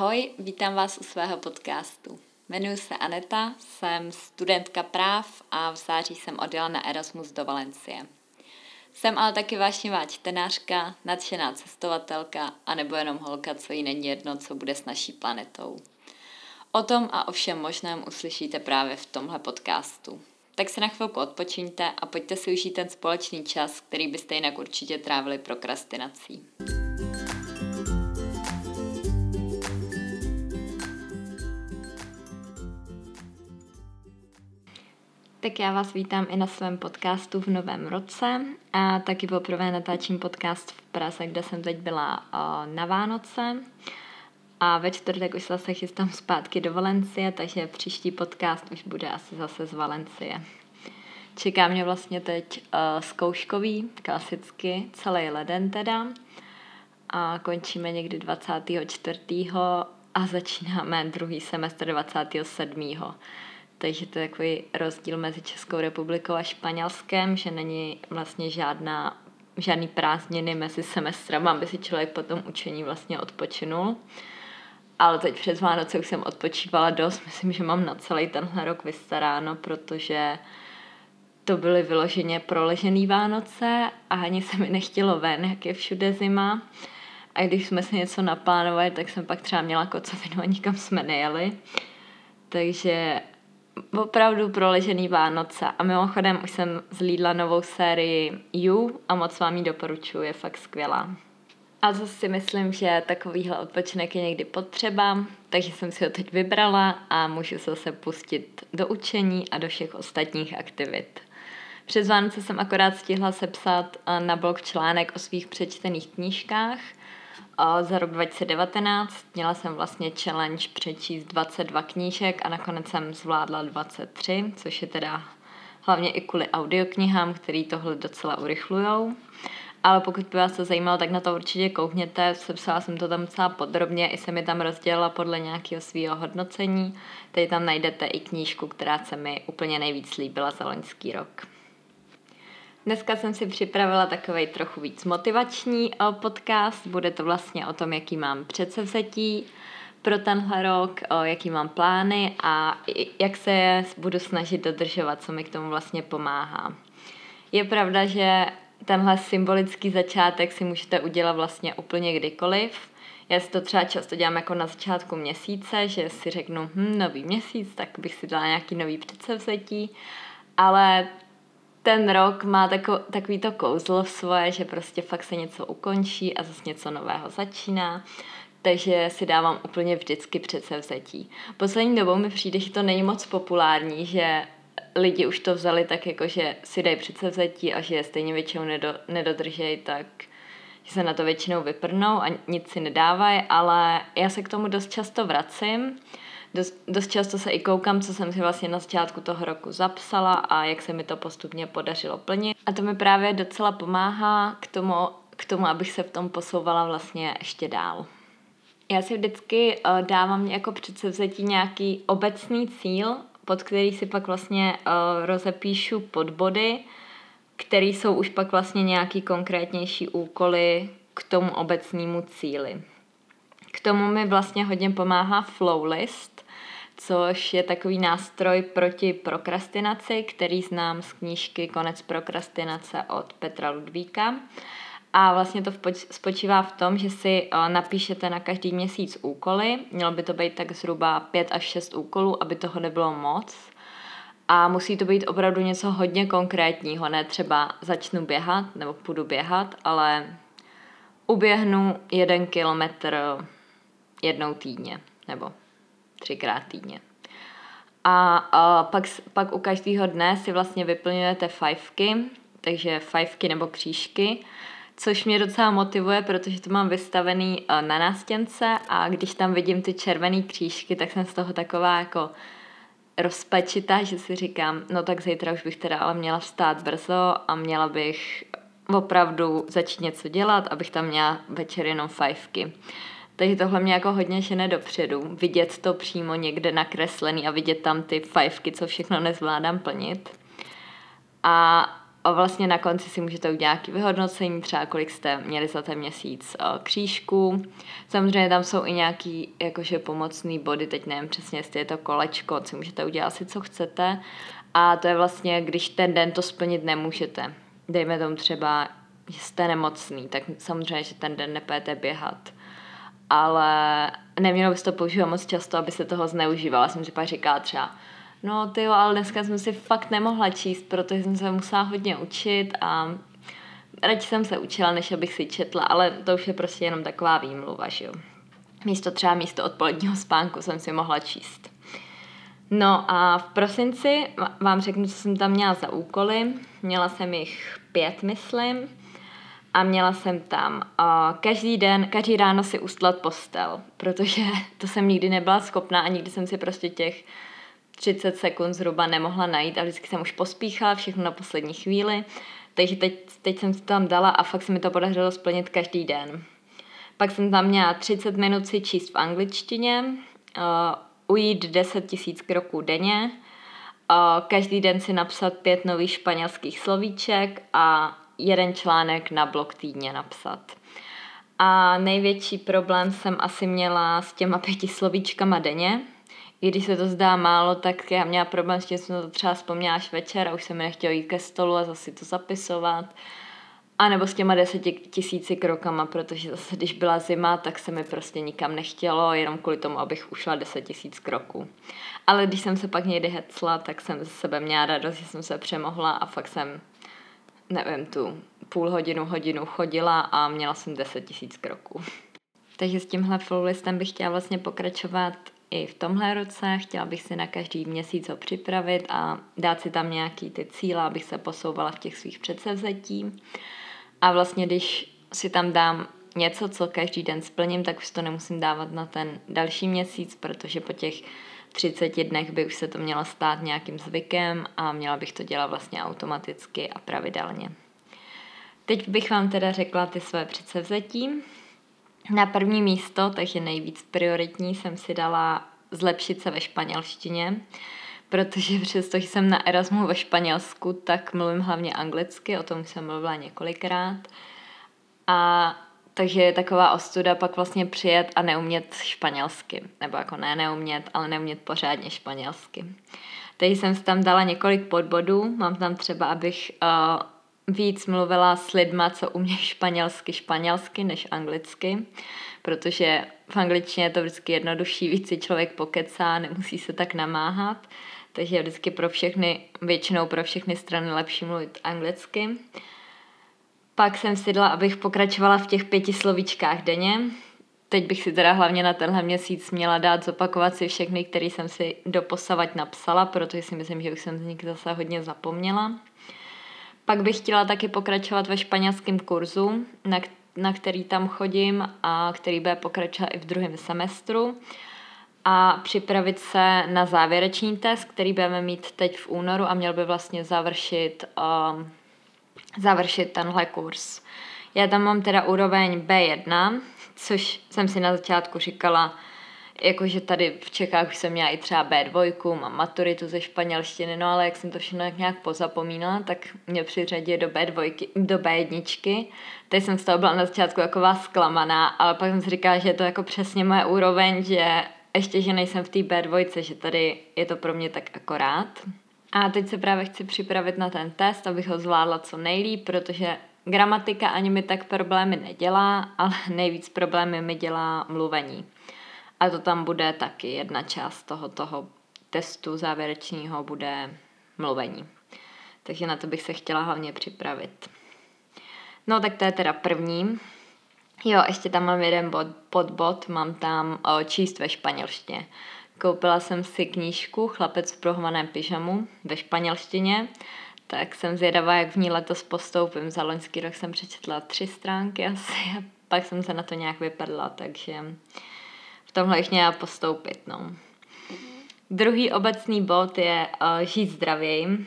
Ahoj, vítám vás u svého podcastu. Jmenuji se Aneta, jsem studentka práv a v září jsem odjela na Erasmus do Valencie. Jsem ale taky vášnivá čtenářka, nadšená cestovatelka a nebo jenom holka, co jí není jedno, co bude s naší planetou. O tom a o všem možném uslyšíte právě v tomhle podcastu. Tak se na chvilku odpočiňte a pojďte si užít ten společný čas, který byste jinak určitě trávili prokrastinací. Tak já vás vítám i na svém podcastu v novém roce a taky poprvé natáčím podcast v Praze, kde jsem teď byla na Vánoce a ve čtvrtek už zase chystám zpátky do Valencie, takže příští podcast už bude asi zase z Valencie. Čeká mě vlastně teď zkouškový, klasicky, celý leden teda a končíme někdy 24. a začínáme druhý semestr 27. Takže to je takový rozdíl mezi Českou republikou a Španělskem, že není vlastně žádný prázdniny mezi semestrama, aby si člověk po tom učení vlastně odpočinul. Ale teď přes Vánoce už jsem odpočívala dost, myslím, že mám na celý tenhle rok vystaráno, protože to byly vyloženě proležený Vánoce a ani se mi nechtělo ven, jak je všude zima. A když jsme si něco naplánovali, tak jsem pak třeba měla kocovinu a nikam jsme nejeli. Takže opravdu proležený Vánoce a mimochodem už jsem zlídla novou sérii Jů a moc vám ji doporučuji, je fakt skvělá. A zase si myslím, že takovýhle odpočinek je někdy potřeba, takže jsem si ho teď vybrala a můžu se zase pustit do učení a do všech ostatních aktivit. Přes Vánoce jsem akorát stihla sepsat na blog článek o svých přečtených knížkách. Za rok 2019 měla jsem vlastně challenge přečíst 22 knížek a nakonec jsem zvládla 23, což je teda hlavně i kvůli audioknihám, který tohle docela urychlujou. Ale pokud by vás to zajímalo, tak na to určitě koukněte, sepsala jsem to tam docela podrobně, i jsem je tam rozdělila podle nějakého svého hodnocení. Tady tam najdete i knížku, která se mi úplně nejvíc líbila za loňský rok. Dneska jsem si připravila takovej trochu víc motivační podcast, bude to vlastně o tom, jaký mám předsevzetí pro tenhle rok, jaký mám plány a jak se je budu snažit dodržovat, co mi k tomu vlastně pomáhá. Je pravda, že tenhle symbolický začátek si můžete udělat vlastně úplně kdykoliv. Já si to třeba často dělám jako na začátku měsíce, že si řeknu, nový měsíc, tak bych si dala nějaký nový předsevzetí, ale ten rok má takový to kouzlo svoje, že prostě fakt se něco ukončí a zase něco nového začíná, takže si dávám úplně vždycky předsevzetí. Poslední dobou mi přijde, že to není moc populární, že lidi už to vzali tak jako, že si dají předsevzetí a že je stejně většinou nedodržejí, tak že se na to většinou vyprnou a nic si nedávají, ale já se k tomu dost často vracím. Dost často se i koukám, co jsem si vlastně na začátku toho roku zapsala a jak se mi to postupně podařilo plnit. A to mi právě docela pomáhá k tomu, abych se v tom posouvala vlastně ještě dál. Já si vždycky dávám jako předsevzetí nějaký obecný cíl, pod který si pak vlastně rozepíšu podbody, které jsou už pak vlastně nějaký konkrétnější úkoly k tomu obecnému cíli. K tomu mi vlastně hodně pomáhá Flowlist, což je takový nástroj proti prokrastinaci, který znám z knížky Konec prokrastinace od Petra Ludvíka. A vlastně to spočívá v tom, že si napíšete na každý měsíc úkoly. Mělo by to být tak zhruba 5 až 6 úkolů, aby toho nebylo moc. A musí to být opravdu něco hodně konkrétního, ne třeba začnu běhat nebo půjdu běhat, ale uběhnu 1 kilometr jednou týdně, nebo 3krát týdně. A pak u každého dne si vlastně vyplňujete 5, takže 5 nebo křížky, což mě docela motivuje, protože to mám vystavený na nástěnce a když tam vidím ty červené křížky, tak jsem z toho taková jako rozpačitá, že si říkám, no tak zítra už bych teda ale měla vstát brzo a měla bych opravdu začít něco dělat, abych tam měla večer jenom 5. Takže tohle mě jako hodně žene dopředu. Vidět to přímo někde nakreslený a vidět tam ty 5, co všechno nezvládám plnit. A A vlastně na konci si můžete udělat nějaké vyhodnocení, třeba kolik jste měli za ten měsíc křížků. Samozřejmě tam jsou i nějaké jakože pomocné body, teď nevím přesně, jestli je to kolečko, si můžete udělat asi co chcete. A to je vlastně, když ten den to splnit nemůžete. Dejme tomu třeba, že jste nemocný, tak samozřejmě, že ten den nepůjdete běhat. Ale nemělo by se to používat moc často, aby se toho zneužívala. Jsem si pak říkala třeba, no tyjo, ale dneska jsem si fakt nemohla číst, protože jsem se musela hodně učit a radši jsem se učila, než abych si četla, ale to už je prostě jenom taková výmluva, že jo. Místo odpoledního spánku jsem si mohla číst. No a v prosinci vám řeknu, co jsem tam měla za úkoly. Měla jsem jich 5, myslím. A měla jsem tam každý ráno si ustlat postel, protože to jsem nikdy nebyla schopná a nikdy jsem si prostě těch 30 sekund zhruba nemohla najít a vždycky jsem už pospíchala, všechno na poslední chvíli. Takže teď jsem si to tam dala a fakt se mi to podařilo splnit každý den. Pak jsem tam měla 30 minut si číst v angličtině, ujít 10 000 kroků denně, každý den si napsat 5 nových španělských slovíček a 1 článek na blog týdně napsat. A největší problém jsem asi měla s těma 5 slovíčkama denně. I když se to zdá málo, tak já měla problém s tím, že jsem to třeba vzpomněla až večer a už se mi nechtělo jít ke stolu a zase to zapisovat. A nebo s těma 10 000 krokama, protože zase když byla zima, tak se mi prostě nikam nechtělo, jenom kvůli tomu, abych ušla 10 000 kroků. Ale když jsem se pak někdy hecla, tak jsem ze sebe měla radost, že jsem se přemohla a fakt jsem, nevím, tu půl hodinu chodila a měla jsem 10 000 kroků. Takže s tímhle flowlistem bych chtěla vlastně pokračovat i v tomhle roce. Chtěla bych si na každý měsíc ho připravit a dát si tam nějaký ty cíle, abych se posouvala v těch svých předsevzetí. A vlastně, když si tam dám něco, co každý den splním, tak už to nemusím dávat na ten další měsíc, protože po těch 30 dnech by už se to mělo stát nějakým zvykem a měla bych to dělat vlastně automaticky a pravidelně. Teď bych vám teda řekla ty své předsevzetí. Na první místo, takže nejvíc prioritní, jsem si dala zlepšit se ve španělštině, protože přestože jsem na Erasmu ve Španělsku, tak mluvím hlavně anglicky, o tom jsem mluvila několikrát. A takže je taková ostuda pak vlastně přijet a neumět španělsky. Nebo jako neumět, ale neumět pořádně španělsky. Teď jsem si tam dala několik podbodů. Mám tam třeba, abych víc mluvila s lidma, co umí španělsky než anglicky, protože v angličtině je to vždycky jednodušší, víc si člověk pokecá, nemusí se tak namáhat, takže je vždycky většinou pro všechny strany lepší mluvit anglicky. Pak jsem si dala, abych pokračovala v těch 5 slovíčkách denně. Teď bych si teda hlavně na tenhle měsíc měla dát zopakovat si všechny, které jsem si doposavať napsala, protože si myslím, že už jsem z nich zase hodně zapomněla. Pak bych chtěla taky pokračovat ve španělském kurzu, na který tam chodím a který bude pokračovat i v druhém semestru. A připravit se na závěrečný test, který budeme mít teď v únoru a měl by vlastně završit tenhle kurz. Já tam mám teda úroveň B1, což jsem si na začátku říkala, jakože tady v Čechách už jsem měla i třeba B2, mám maturitu ze španělštiny, no ale jak jsem to všechno nějak pozapomínala, tak mě přiřadí do B1. Teď jsem z toho byla na začátku taková zklamaná, ale pak jsem si říkala, že je to jako přesně moje úroveň, že ještě, že nejsem v té B2, že tady je to pro mě tak akorát. A teď se právě chci připravit na ten test, abych ho zvládla co nejlíp, protože gramatika ani mi tak problémy nedělá, ale nejvíc problémy mi dělá mluvení. A to tam bude taky, jedna část toho testu závěrečního bude mluvení. Takže na to bych se chtěla hlavně připravit. No tak to je teda první. Jo, ještě tam mám jeden podbod, mám tam číst ve španělštině. Koupila jsem si knížku Chlapec v prohnaném pyžamu ve španělštině, tak jsem zvědavá, jak v ní letos postoupím. Za loňský rok jsem přečetla 3 stránky asi a pak jsem se na to nějak vypadla, takže v tomhle jich měla postoupit, no. Druhý obecný bod je žít zdravěji.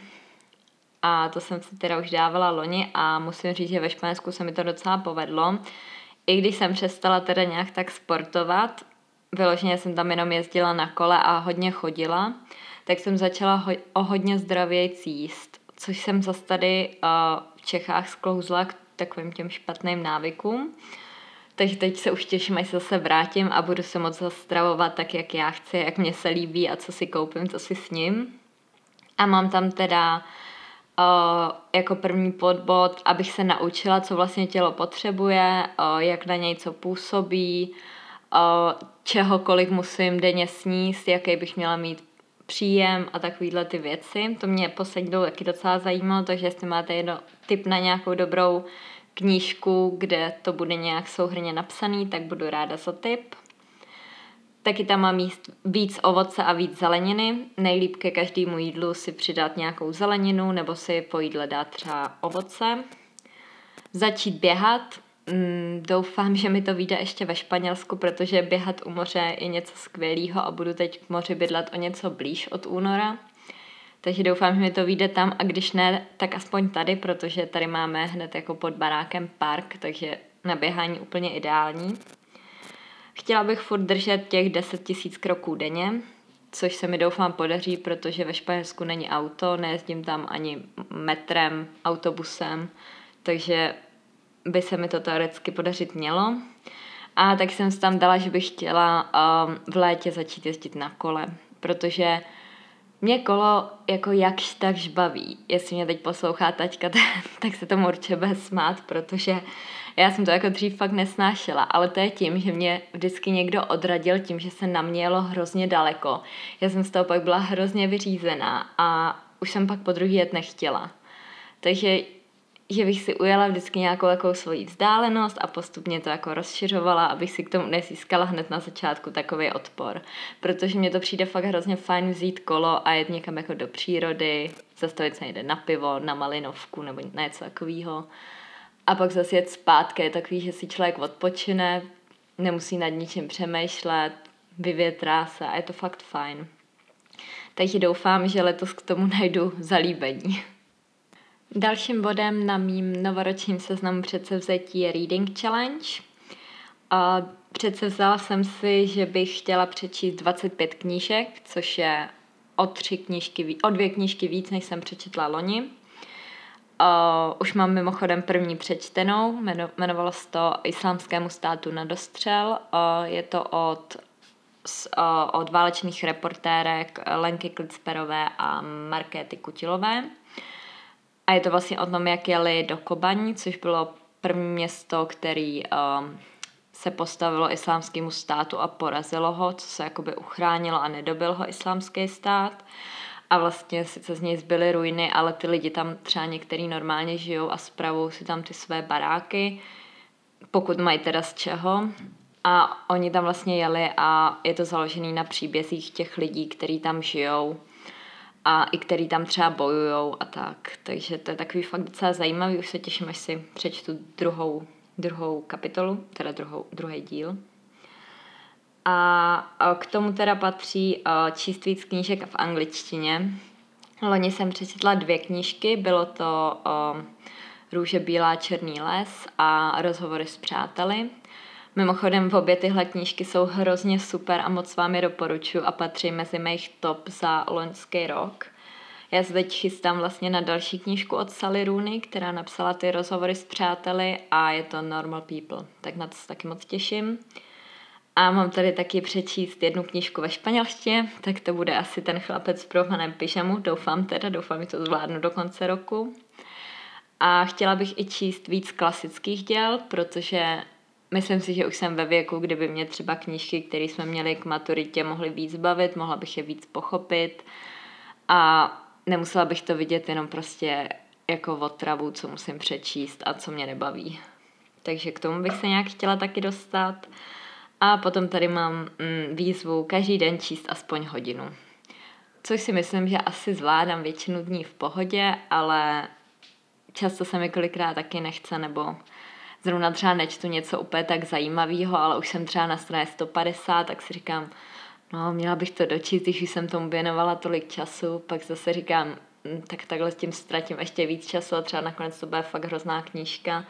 A to jsem si teda už dávala loni a musím říct, že ve Španělsku se mi to docela povedlo. I když jsem přestala teda nějak tak sportovat, vyloženě jsem tam jenom jezdila na kole a hodně chodila, tak jsem začala hodně zdravěji jíst, což jsem zase tady v Čechách sklouzla k takovým těm špatným návykům. Takže teď se už těším, až zase vrátím a budu se moc stravovat tak, jak já chci, jak mě se líbí a co si koupím, co si sním. A mám tam teda jako první podbod, abych se naučila, co vlastně tělo potřebuje, jak na něj co působí, čehokoliv musím denně sníst, jaký bych měla mít příjem a takovýhle ty věci. To mě poslední dobou taky docela zajímalo, takže jestli máte jedno tip na nějakou dobrou knížku, kde to bude nějak souhrnně napsaný, tak budu ráda za tip. Taky tam mám jíst víc ovoce a víc zeleniny. Nejlíp ke každému jídlu si přidat nějakou zeleninu nebo si po jídle dát třeba ovoce. Začít běhat. Doufám, že mi to vyjde ještě ve Španělsku, protože běhat u moře je něco skvělého a budu teď k moři bydlet o něco blíž od února. Takže doufám, že mi to vyjde tam a když ne, tak aspoň tady, protože tady máme hned jako pod barákem park, takže na běhání úplně ideální. Chtěla bych furt držet těch 10 000 kroků denně, což se mi doufám podaří, protože ve Španělsku není auto, nejezdím tam ani metrem, autobusem, takže by se mi to teoreticky podařit mělo. A tak jsem si tam dala, že bych chtěla v létě začít jezdit na kole, protože mě kolo jako jakž takž baví. Jestli mě teď poslouchá taťka, tak se tomu určitě bude smát, protože já jsem to jako dřív fakt nesnášela, ale to je tím, že mě vždycky někdo odradil tím, že se na mě jelo hrozně daleko. Já jsem z toho pak byla hrozně vyřízená a už jsem pak po druhý jet nechtěla. Takže že bych si ujela vždycky nějakou takovou svoji vzdálenost a postupně to jako rozšiřovala, abych si k tomu nezískala hned na začátku takový odpor. Protože mně to přijde fakt hrozně fajn vzít kolo a jet někam jako do přírody, zastavit se někde na pivo, na malinovku nebo na něco takového. A pak zase jet zpátky, je takový, že si člověk odpočine, nemusí nad ničím přemýšlet, vyvětrá se a je to fakt fajn. Takže doufám, že letos k tomu najdu zalíbení. Dalším bodem na mým novoročním seznamu předsevzetí je Reading Challenge. Předsevzala jsem si, že bych chtěla přečíst 25 knížek, což je o 2 knížky víc, než jsem přečetla loni. Už mám mimochodem první přečtenou, jmenovalo se to Islámskému státu nadostřel. Je to od válečných reportérek Lenky Klitsperové a Markéty Kutilové. A je to vlastně o tom, jak jeli do Kobaní, což bylo první město, který se postavilo Islámskému státu a porazilo ho, co se jakoby uchránilo a nedobil ho Islámský stát. A vlastně sice z něj zbyly ruiny, ale ty lidi tam třeba některý normálně žijou a spravují si tam ty své baráky, pokud mají teda z čeho. A oni tam vlastně jeli a je to založené na příbězích těch lidí, kteří tam žijou a i který tam třeba bojujou a tak. Takže to je takový fakt docela zajímavý, už se těším, až si přečtu druhou kapitolu, teda druhý díl. A k tomu teda patří číst víc knížek v angličtině. Loni jsem přečetla 2 knížky, bylo to Růže, Bílá, černý les a Rozhovory s přáteli. Mimochodem v obě tyhle knížky jsou hrozně super a moc vám je doporučuji a patří mezi mých top za loňský rok. Já se teď chystám vlastně na další knížku od Sally Rooney, která napsala ty Rozhovory s přáteli a je to Normal People, tak na to se taky moc těším. A mám tady taky přečíst jednu knížku ve španělštině, tak to bude asi ten Chlapec v prohnaném pyžamu, doufám, že to zvládnu do konce roku. A chtěla bych i číst víc klasických děl, protože myslím si, že už jsem ve věku, kdyby mě třeba knížky, které jsme měli k maturitě, mohly víc bavit, mohla bych je víc pochopit a nemusela bych to vidět jenom prostě jako otravu, co musím přečíst a co mě nebaví. Takže k tomu bych se nějak chtěla taky dostat. A potom tady mám výzvu každý den číst aspoň hodinu. Což si myslím, že asi zvládám většinu dní v pohodě, ale často se mi kolikrát taky nechce, nebo zrovna třeba nečtu něco úplně tak zajímavého, ale už jsem třeba na straně 150, tak si říkám, no měla bych to dočíst, když jsem tomu věnovala tolik času, pak zase říkám, tak takhle s tím ztratím ještě víc času a třeba nakonec to bude fakt hrozná knížka.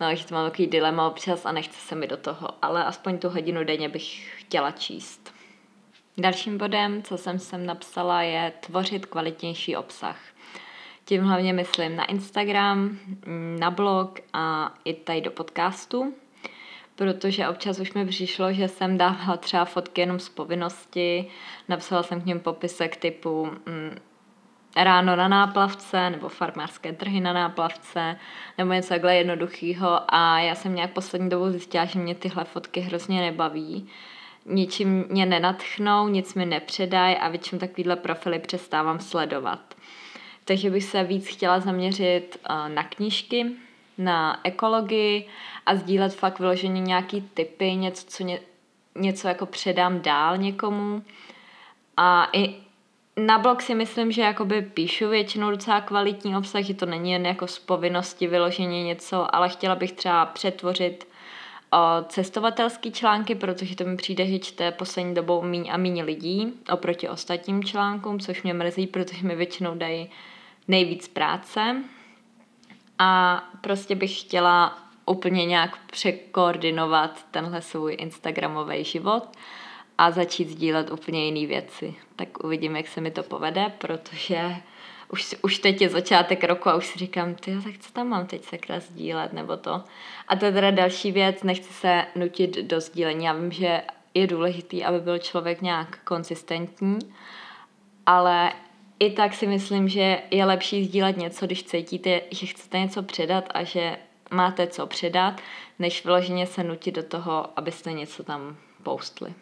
No, že to mám takový dilema občas a nechce se mi do toho, ale aspoň tu hodinu denně bych chtěla číst. Dalším bodem, co jsem napsala, je tvořit kvalitnější obsah. Tím hlavně myslím na Instagram, na blog a i tady do podcastu, protože občas už mi přišlo, že jsem dávala třeba fotky jenom z povinnosti, napsala jsem k něm popisek typu ráno na náplavce nebo farmářské trhy na náplavce nebo něco takhle jednoduchýho, a já jsem nějak poslední dobou zjistila, že mě tyhle fotky hrozně nebaví. Ničím mě nenadchnou, nic mi nepředají a většinou takovýhle profily přestávám sledovat. Takže bych se víc chtěla zaměřit na knížky, na ekologii a sdílet fakt vyloženě nějaký tipy, něco jako předám dál někomu. A i na blog si myslím, že jakoby píšu většinou docela kvalitní obsah, že to není jen jako z povinnosti vyloženě něco, ale chtěla bych třeba přetvořit cestovatelský články, protože to mi přijde, že čte poslední dobou míň a míň lidí oproti ostatním článkům, což mě mrzí, protože mi většinou dají nejvíc práce. A prostě bych chtěla úplně nějak překoordinovat tenhle svůj instagramový život a začít sdílet úplně jiné věci. Tak uvidím, jak se mi to povede, protože už teď je začátek roku a už si říkám, tak co tam mám teď sakra sdílet, nebo to. A to je teda další věc, nechci se nutit do sdílení. Já vím, že je důležitý, aby byl člověk nějak konzistentní, ale i tak si myslím, že je lepší sdílet něco, když cítíte, že chcete něco předat a že máte co předat, než vyloženě se nutit do toho, abyste něco tam postli.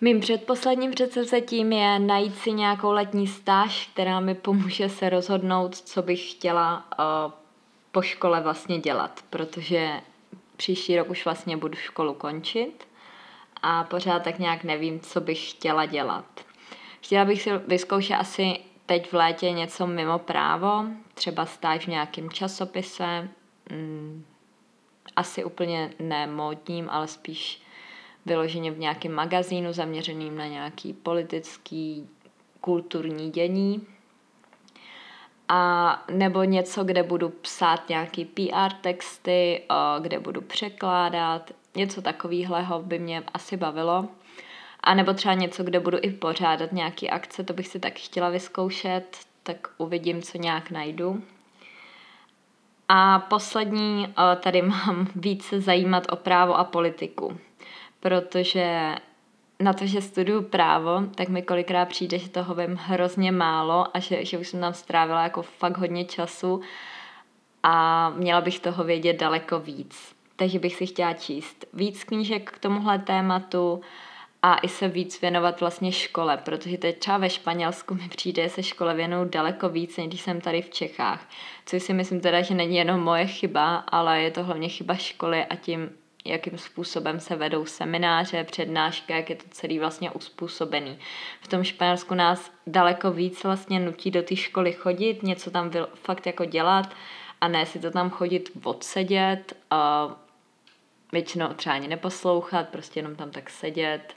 Mým předposledním předsevzetím je najít si nějakou letní stáž, která mi pomůže se rozhodnout, co bych chtěla po škole vlastně dělat, protože příští rok už vlastně budu školu končit a pořád tak nějak nevím, co bych chtěla dělat. Chtěla bych si vyzkoušet asi teď v létě něco mimo právo, třeba stáž v nějakém časopise, asi úplně ne módním, ale spíš vyloženě v nějakém magazínu zaměřeným na nějaký politický, kulturní dění. A nebo něco, kde budu psát nějaký PR texty, kde budu překládat. Něco takového by mě asi bavilo. A nebo třeba něco, kde budu i pořádat nějaké akce, to bych si taky chtěla vyzkoušet, tak uvidím, co nějak najdu. A poslední, tady mám více zajímat o právo a politiku. Protože na to, že studuju právo, tak mi kolikrát přijde, že toho vím hrozně málo a že už jsem tam strávila jako fakt hodně času a měla bych toho vědět daleko víc. Takže bych si chtěla číst víc knížek k tomuhle tématu a i se víc věnovat vlastně škole, protože teď třeba ve Španělsku mi přijde se škole věnují daleko víc, než když jsem tady v Čechách. Což si myslím teda, že není jenom moje chyba, ale je to hlavně chyba školy a tím, jakým způsobem se vedou semináře, přednášky, jak je to celý vlastně uspůsobený. V tom Španělsku nás daleko víc vlastně nutí do té školy chodit, něco tam fakt jako dělat a ne si to tam chodit odsedět, většinou třeba ani neposlouchat, prostě jenom tam tak sedět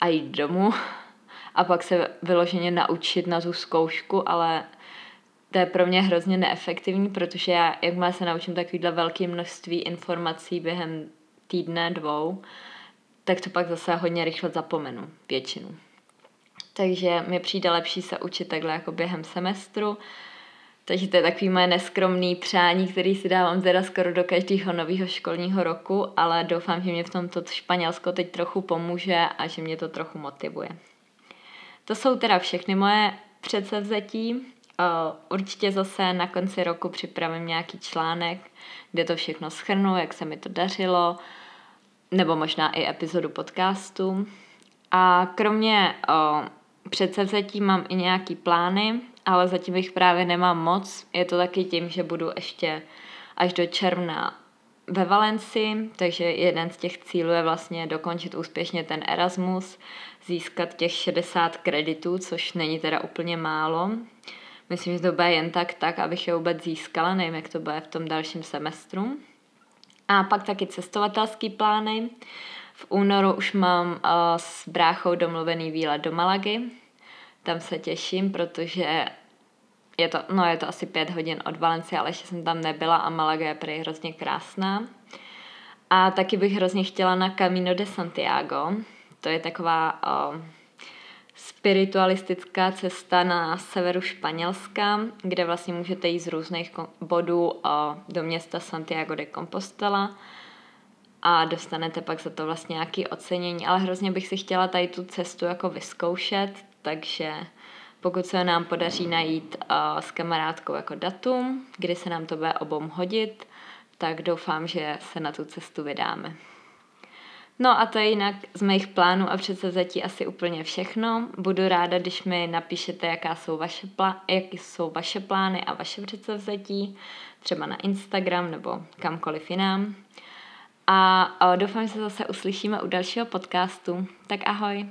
a jít domů a pak se vyloženě naučit na tu zkoušku, ale to je pro mě hrozně neefektivní, protože já, jakmile se naučím takovýhle velké množství informací během týdne, dvou, tak to pak zase hodně rychle zapomenu, většinu. Takže mi přijde lepší se učit takhle jako během semestru, takže to je takový moje neskromný přání, který si dávám teda skoro do každého nového školního roku, ale doufám, že mě v tomto Španělsko teď trochu pomůže a že mě to trochu motivuje. To jsou teda všechny moje předsevzetí. Určitě zase na konci roku připravím nějaký článek, kde to všechno shrnu, jak se mi to dařilo, nebo možná i epizodu podcastu. A kromě předsevzetí mám i nějaký plány, ale zatím jich právě nemám moc. Je to taky tím, že budu ještě až do června ve Valencii, takže jeden z těch cílů je vlastně dokončit úspěšně ten Erasmus, získat těch 60 kreditů, což není teda úplně málo. Myslím, že to bude jen tak, abych je vůbec získala, nevím, jak to bude v tom dalším semestru. A pak taky cestovatelský plány. V únoru už mám s bráchou domluvený výlet do Malagy. Tam se těším, protože je to asi 5 hodin od Valencie, ale ještě jsem tam nebyla a Malaga je prý hrozně krásná. A taky bych hrozně chtěla na Camino de Santiago. To je taková spiritualistická cesta na severu Španělska, kde vlastně můžete jít z různých bodů do města Santiago de Compostela a dostanete pak za to vlastně nějaké ocenění, ale hrozně bych si chtěla tady tu cestu jako vyzkoušet, takže pokud se nám podaří najít s kamarádkou jako datum, kdy se nám to bude obom hodit, tak doufám, že se na tu cestu vydáme. No a to je jinak z mých plánů a předsevzetí asi úplně všechno. Budu ráda, když mi napíšete, jaké jsou vaše plány a vaše předsevzetí, třeba na Instagram nebo kamkoliv jinam. A doufám, že se zase uslyšíme u dalšího podcastu. Tak ahoj!